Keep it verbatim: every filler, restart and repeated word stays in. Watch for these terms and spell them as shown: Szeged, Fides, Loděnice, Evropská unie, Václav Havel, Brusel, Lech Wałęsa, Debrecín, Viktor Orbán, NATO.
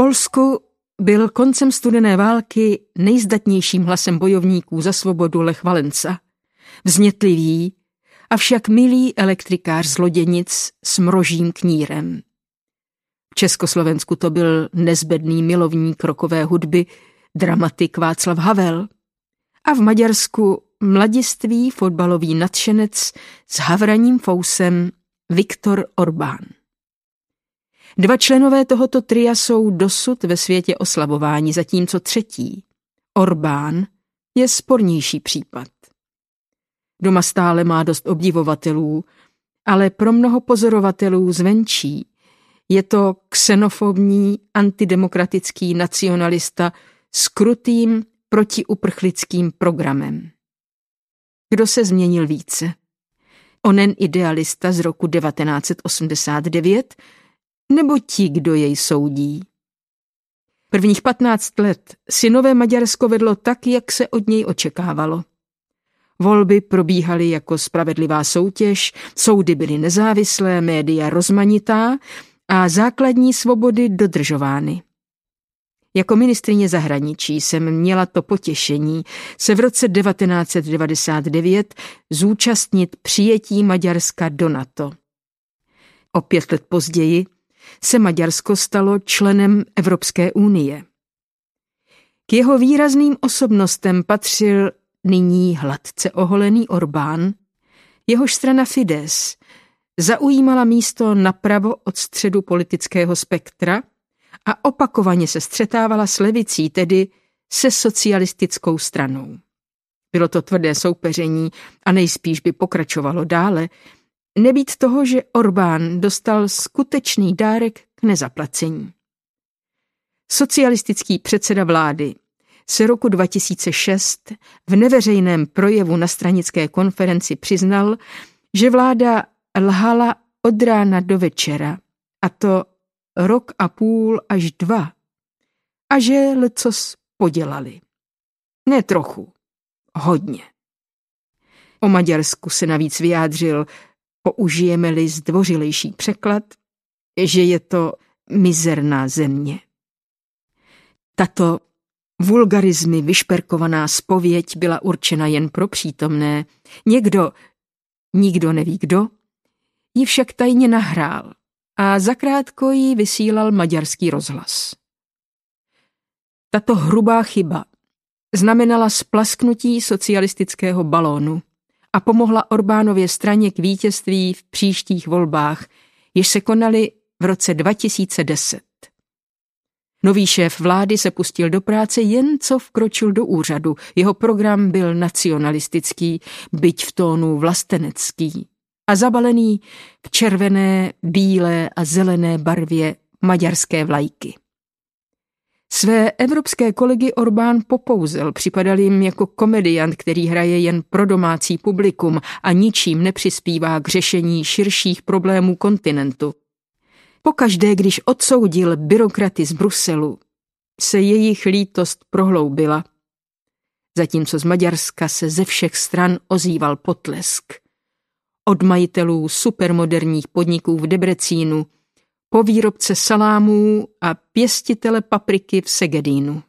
Polsku byl koncem studené války nejzdatnějším hlasem bojovníků za svobodu Lech Wałęsa. Vznětlivý, avšak milý elektrikář z Loděnic s mrožím knírem. V Československu to byl nezbedný milovník rockové hudby, dramatik Václav Havel. A v Maďarsku mladiství fotbalový nadšenec s havraním fousem Viktor Orbán. Dva členové tohoto tria jsou dosud ve světě oslavováni, zatímco třetí, Orbán, je spornější případ. Doma stále má dost obdivovatelů, ale pro mnoho pozorovatelů zvenčí je to xenofobní, antidemokratický nacionalista s krutým protiuprchlickým programem. Kdo se změnil více? Onen idealista z roku devatenáct set osmdesát devět nebo ti, kdo jej soudí? Prvních patnáct let si nové Maďarsko vedlo tak, jak se od něj očekávalo. Volby probíhaly jako spravedlivá soutěž, soudy byly nezávislé, média rozmanitá a základní svobody dodržovány. Jako ministryně zahraničí jsem měla to potěšení se v roce devatenáct set devadesát devět zúčastnit přijetí Maďarska do NATO. O pět let později se Maďarsko stalo členem Evropské unie. K jeho výrazným osobnostem patřil nyní hladce oholený Orbán, jehož strana Fides zaujímala místo napravo od středu politického spektra a opakovaně se střetávala s levicí, tedy se socialistickou stranou. Bylo to tvrdé soupeření a nejspíš by pokračovalo dále, nebýt toho, že Orbán dostal skutečný dárek k nezaplacení. Socialistický předseda vlády se roku dva tisíce šest v neveřejném projevu na stranické konferenci přiznal, že vláda lhala od rána do večera, a to rok a půl až dva, a že lecos podělali. Ne trochu, hodně. O Maďarsku se navíc vyjádřil, použijeme-li zdvořilejší překlad, že je to mizerná země. Tato vulgarizmy vyšperkovaná zpověď byla určena jen pro přítomné. Někdo, nikdo neví kdo, ji však tajně nahrál a zakrátko ji vysílal Maďarský rozhlas. Tato hrubá chyba znamenala splasknutí socialistického balónu a pomohla Orbánově straně k vítězství v příštích volbách, jež se konaly v roce dva tisíce deset. Nový šéf vlády se pustil do práce jen co vkročil do úřadu. Jeho program byl nacionalistický, byť v tónu vlastenecký a zabalený v červené, bílé a zelené barvě maďarské vlajky. Své evropské kolegy Orbán popouzel, připadal jim jako komediant, který hraje jen pro domácí publikum a ničím nepřispívá k řešení širších problémů kontinentu. Pokaždé, když odsoudil byrokraty z Bruselu, se jejich lítost prohloubila, zatímco z Maďarska se ze všech stran ozýval potlesk. Od majitelů supermoderních podniků v Debrecínu po výrobce salámů a pěstitele papriky v Segedínu.